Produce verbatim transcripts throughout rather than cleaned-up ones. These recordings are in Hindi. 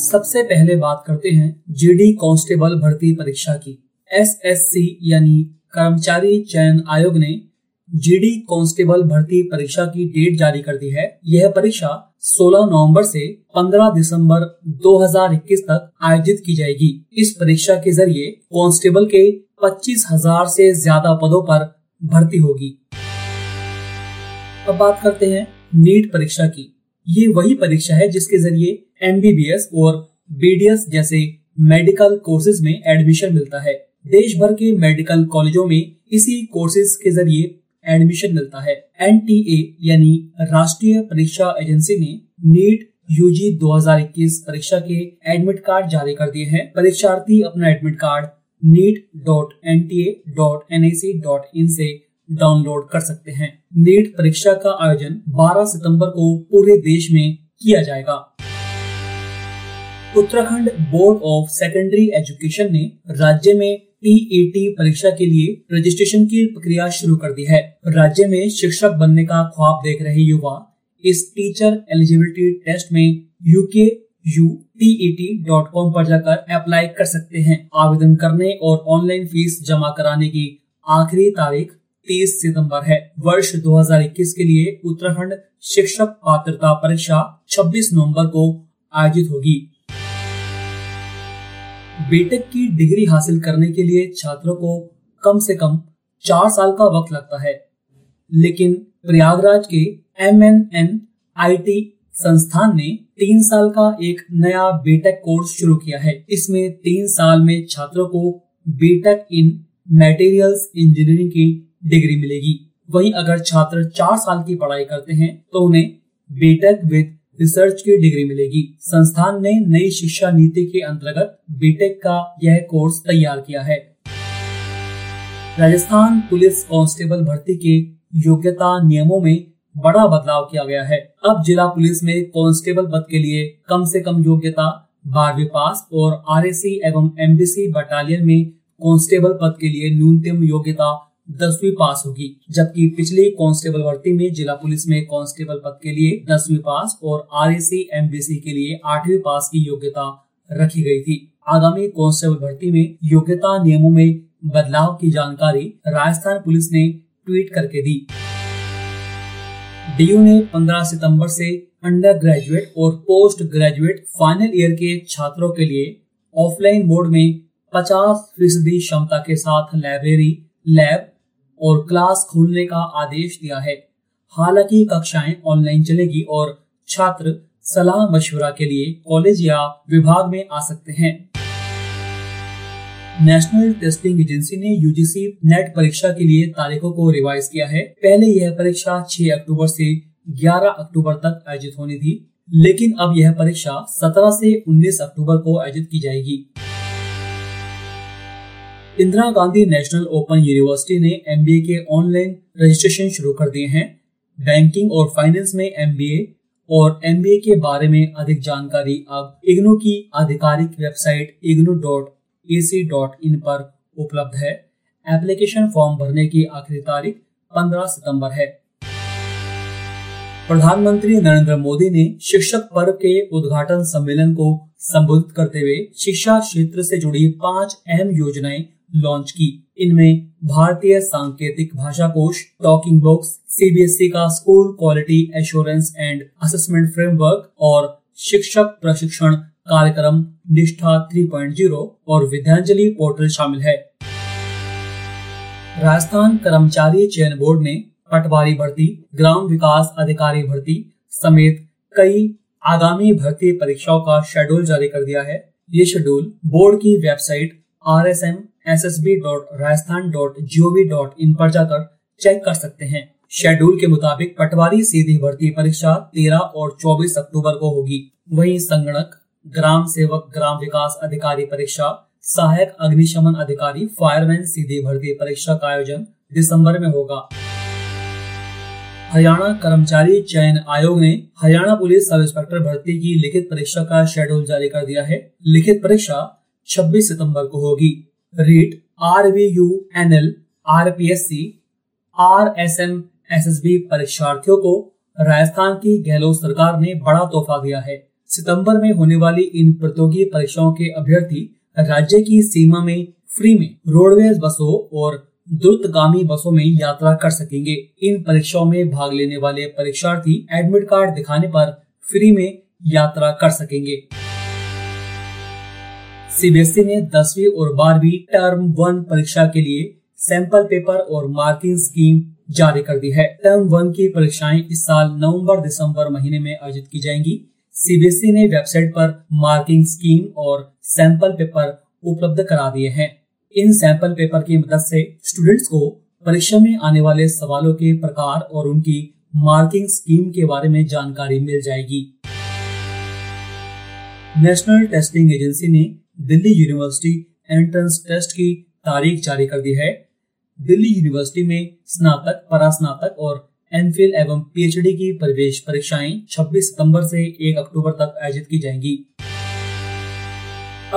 सबसे पहले बात करते हैं जीडी कांस्टेबल भर्ती परीक्षा की। एसएससी यानी कर्मचारी चयन आयोग ने जीडी कांस्टेबल भर्ती परीक्षा की डेट जारी कर दी है। यह परीक्षा सोलह नवंबर से पंद्रह दिसंबर दो हज़ार इक्कीस तक आयोजित की जाएगी। इस परीक्षा के जरिए कांस्टेबल के पच्चीस हज़ार से ज्यादा पदों पर भर्ती होगी। अब बात करते हैं नीट परीक्षा की। ये वही परीक्षा है जिसके जरिए एमबीबीएस और बीडीएस जैसे मेडिकल कोर्सेज में एडमिशन मिलता है। देश भर के मेडिकल कॉलेजों में इसी कोर्सेज के जरिए एडमिशन मिलता है। एनटीए यानी राष्ट्रीय परीक्षा एजेंसी ने नीट यूजी दो हज़ार इक्कीस परीक्षा के एडमिट कार्ड जारी कर दिए हैं। परीक्षार्थी अपना admit card NEET dot N T A dot N I C dot in से डाउनलोड कर सकते हैं। नीट परीक्षा का आयोजन बारह सितंबर को पूरे देश में किया जाएगा। Uttarakhand board of secondary education ने राज्य में टीईटी परीक्षा के लिए रजिस्ट्रेशन की प्रक्रिया शुरू कर दी है। राज्य में शिक्षक बनने का ख्वाब देख रहे युवा इस टीचर एलिजिबिलिटी टेस्ट में U K U T E T dot com पर जाकर अप्लाई कर सकते हैं। आवेदन करने और ऑनलाइन फीस जमा कराने की आखिरी तारीख तीस सितंबर है। वर्ष दो हज़ार इक्कीस के लिए उत्तराखंड शिक्षक पात्रता परीक्षा छब्बीस नवंबर को आयोजित होगी। बीटेक की डिग्री हासिल करने के लिए छात्रों को कम से कम चार साल का वक्त लगता है, लेकिन प्रयागराज के एमएनआईटी संस्थान ने तीन साल का एक नया बीटेक कोर्स शुरू किया है। इसमें तीन साल में छात्रों को बीटेक इन मटेरियल्स इंजीनियरिंग की डिग्री मिलेगी। वहीं अगर छात्र चार साल की पढ़ाई करते हैं तो उन्हें बीटेक विद रिसर्च की डिग्री मिलेगी। संस्थान ने नई शिक्षा नीति के अंतर्गत बीटेक का यह कोर्स तैयार किया है। राजस्थान पुलिस कांस्टेबल भर्ती के योग्यता नियमों में बड़ा बदलाव किया गया है। अब जिला पुलिस में कांस्टेबल पद के लिए कम से कम योग्यता बारहवीं पास और आरएससी एवं एमबीसी बटालियन में कांस्टेबल पद के लिए न्यूनतम योग्यता दसवीं पास होगी, जबकि पिछली कांस्टेबल भर्ती में जिला पुलिस में कांस्टेबल पद के लिए दसवीं पास और आरएससी एमबीसी के लिए आठवीं पास की योग्यता रखी गई थी। आगामी कांस्टेबल भर्ती में योग्यता नियमों में बदलाव की जानकारी राजस्थान पुलिस ने ट्वीट करके दी। डीयू ने पंद्रह सितंबर से अंडर ग्रेजुएट और पोस्ट ग्रेजुएट फाइनल ईयर के छात्रों के लिए ऑफलाइन मोड में पचास फीसदी क्षमता के साथ लाइब्रेरी, लैब और क्लास खोलने का आदेश दिया है। हालांकि कक्षाएं ऑनलाइन चलेगी और छात्र सलाह मशवरा के लिए कॉलेज या विभाग में आ सकते हैं। नेशनल टेस्टिंग एजेंसी ने यूजीसी नेट परीक्षा के लिए तारीखों को रिवाइज किया है। पहले यह परीक्षा छह अक्टूबर से ग्यारह अक्टूबर तक आयोजित होनी थी, लेकिन अब यह परीक्षा सत्रह से उन्नीस अक्टूबर को आयोजित की जाएगी। Indira Gandhi national open university ने एमबीए के ऑनलाइन रजिस्ट्रेशन शुरू कर दिए हैं। बैंकिंग और फाइनेंस में एमबीए और एमबीए के बारे में अधिक जानकारी अब इग्नू की आधिकारिक website IGNOU dot A C dot in पर उपलब्ध है। एप्लीकेशन फॉर्म भरने की आखिरी तारीख पंद्रह सितंबर है। प्रधानमंत्री नरेंद्र मोदी ने शिक्षक पर्व के उद्घाटन सम्मेलन को संबोधित करते हुए शिक्षा क्षेत्र से जुड़ी पांच अहम योजनाएं लॉन्च की। इनमें भारतीय सांकेतिक भाषा कोष, टॉकिंग बॉक्स, सीबीएसई का school quality assurance and assessment framework और शिक्षक प्रशिक्षण कार्यक्रम निष्ठा तीन पॉइंट ज़ीरो और विद्यांजलि पोर्टल शामिल है। राजस्थान कर्मचारी चयन बोर्ड ने पटवारी भर्ती, ग्राम विकास अधिकारी भर्ती समेत कई आगामी भर्ती परीक्षाओं का शेड्यूल जारी कर दिया है। ये शेड्यूल बोर्ड की website R S M S S B dot Rajasthan dot G O V dot in पर जाकर चेक कर सकते हैं। शेड्यूल के मुताबिक पटवारी सीधी भर्ती परीक्षा तेरह और चौबीस अक्टूबर को होगी। वहीं संगणक, ग्राम सेवक, ग्राम विकास अधिकारी परीक्षा, सहायक अग्निशमन अधिकारी, फायरमैन सीधी भर्ती परीक्षा का आयोजन दिसंबर में होगा। हरियाणा कर्मचारी चयन आयोग ने हरियाणा पुलिस सब इंस्पेक्टर भर्ती की लिखित परीक्षा का शेड्यूल जारी कर दिया है। लिखित परीक्षा छब्बीस सितंबर को होगी। REET, R V U N L, R P S C, R S M S S B परीक्षार्थियों को राजस्थान की गहलोत सरकार ने बड़ा तोहफा दिया है। सितंबर में होने वाली इन प्रतियोगी परीक्षाओं के अभ्यर्थी राज्य की सीमा में फ्री में रोडवेज बसों और द्रुतगामी बसों में यात्रा कर सकेंगे। इन परीक्षाओं में भाग लेने वाले परीक्षार्थी एडमिट कार्ड दिखाने पर फ्री में यात्रा कर सकेंगे। सीबीएसई ने दसवीं और बारहवीं टर्म वन परीक्षा के लिए सैंपल पेपर और मार्किंग स्कीम जारी कर दी है। टर्म वन की परीक्षाएं इस साल नवंबर दिसंबर महीने में आयोजित की जाएंगी। सीबीएसई ने वेबसाइट पर मार्किंग स्कीम और सैंपल पेपर उपलब्ध करा दिए हैं। इन सैंपल पेपर की मदद से स्टूडेंट्स को परीक्षा में आने वाले सवालों के प्रकार और उनकी मार्किंग स्कीम के बारे में जानकारी मिल जाएगी। नेशनल टेस्टिंग एजेंसी ने दिल्ली यूनिवर्सिटी एंट्रेंस टेस्ट की तारीख जारी कर दी है। दिल्ली यूनिवर्सिटी में स्नातक, परास्नातक और एमफिल एवं पीएचडी की प्रवेश परीक्षाएं छब्बीस सितंबर से एक अक्टूबर तक आयोजित की जाएंगी।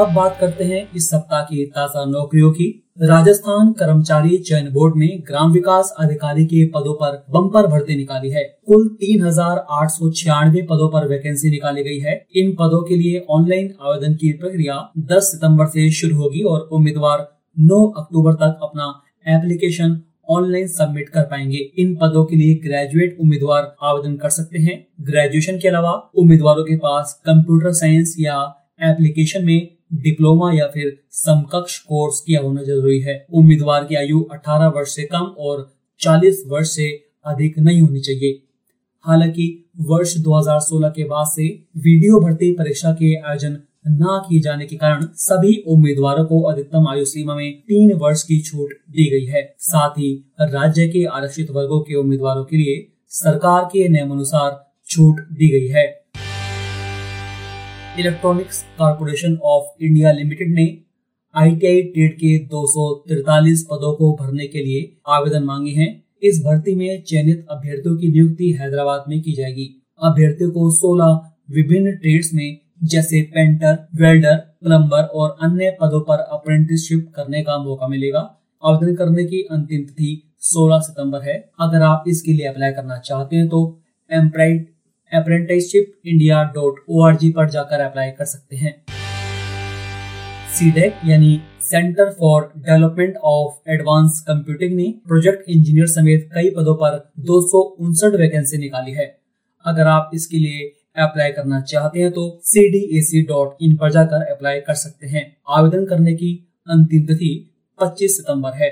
अब बात करते हैं इस सप्ताह की ताजा नौकरियों की। राजस्थान कर्मचारी चयन बोर्ड ने ग्राम विकास अधिकारी के पदों पर बम्पर भर्ती निकाली है। कुल तीन हजार आठ सौ छियानवे पदों पर वैकेंसी निकाली गई है। इन पदों के लिए ऑनलाइन आवेदन की प्रक्रिया दस सितंबर से शुरू होगी और उम्मीदवार नौ अक्टूबर तक अपना एप्लीकेशन ऑनलाइन सबमिट कर पाएंगे। इन पदों के लिए ग्रेजुएट उम्मीदवार आवेदन कर सकते हैं। ग्रेजुएशन के अलावा उम्मीदवारों के पास कंप्यूटर साइंस या एप्लीकेशन में डिप्लोमा या फिर समकक्ष कोर्स किया होना जरूरी है। उम्मीदवार की आयु अठारह वर्ष से कम और चालीस वर्ष से अधिक नहीं होनी चाहिए। हालांकि वर्ष दो हजार सोलह के बाद से वीडियो भर्ती परीक्षा के आयोजन ना किए जाने के कारण सभी उम्मीदवारों को अधिकतम आयु सीमा में तीन वर्ष की छूट दी गई है। साथ ही राज्य के आरक्षित वर्गों के उम्मीदवारों के लिए सरकार के नियमानुसार छूट दी गई है। Electronics corporation of India limited ने आई टी आई ट्रेड के दो सौ तैंतालीस पदों को भरने के लिए आवेदन मांगे हैं। इस भर्ती में चयनित अभ्यर्थियों की नियुक्ति हैदराबाद में की जाएगी। अभ्यर्थियों को सोलह विभिन्न ट्रेड्स में जैसे पेंटर, वेल्डर, प्लम्बर और अन्य पदों पर अप्रेंटिसशिप करने का मौका मिलेगा। आवेदन करने की अंतिम तिथि सोलह सितंबर है। अगर आप इसके लिए अप्लाई करना चाहते हैं तो apprenticeship India dot O R G पर जाकर अप्लाई कर सकते हैं। सीडेक यानी centre for development of advance computing ने प्रोजेक्ट इंजीनियर समेत कई पदों पर दो सौ उनसठ वैकेंसी निकाली है। अगर आप इसके लिए अप्लाई करना चाहते हैं तो C D A C dot in पर जाकर अप्लाई कर सकते हैं। आवेदन करने की अंतिम तिथि पच्चीस सितंबर है।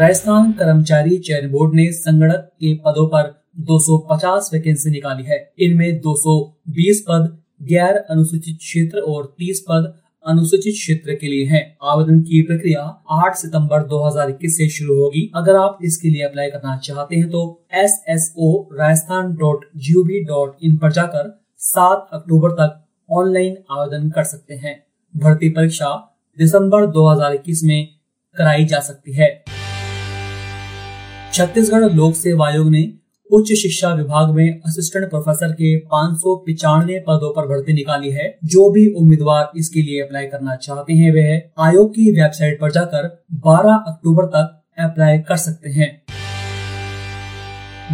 राजस्थान कर्मचारी चयन बोर्ड ने संगणक के पदों पर दो सौ पचास वैकेंसी निकाली है। इनमें दो सौ बीस पद गैर अनुसूचित क्षेत्र और तीस पद अनुसूचित क्षेत्र के लिए हैं। आवेदन की प्रक्रिया आठ सितंबर दो हजार इक्कीस से शुरू होगी। अगर आप इसके लिए अप्लाई करना चाहते हैं तो S S O Rajasthan dot G O V dot in पर जाकर सात अक्टूबर तक ऑनलाइन आवेदन कर सकते हैं। भर्ती परीक्षा दिसंबर दो हजार इक्कीस में कराई जा सकती है। छत्तीसगढ़ लोक सेवा आयोग ने उच्च शिक्षा विभाग में असिस्टेंट प्रोफेसर के पाँच सौ पिचानवे पदों पर भर्ती निकाली है। जो भी उम्मीदवार इसके लिए अप्लाई करना चाहते हैं वह आयोग की वेबसाइट पर जाकर बारह अक्टूबर तक अप्लाई कर सकते हैं।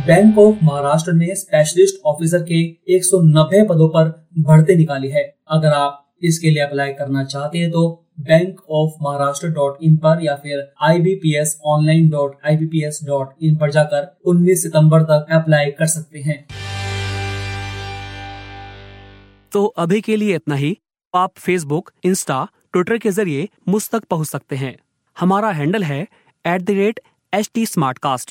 बैंक ऑफ महाराष्ट्र ने स्पेशलिस्ट ऑफिसर के एक सौ नब्बे पदों पर भर्ती निकाली है। अगर आप इसके लिए अप्लाई करना चाहते हैं तो Bank of Maharashtra dot in पर या फिर I B P S online dot I B P S dot in पर जाकर उन्नीस सितंबर तक अप्लाई कर सकते हैं। तो अभी के लिए इतना ही। आप फेसबुक, इंस्टा, ट्विटर के जरिए मुझ तक पहुंच सकते हैं। हमारा हैंडल है at the rate H T Smartcast.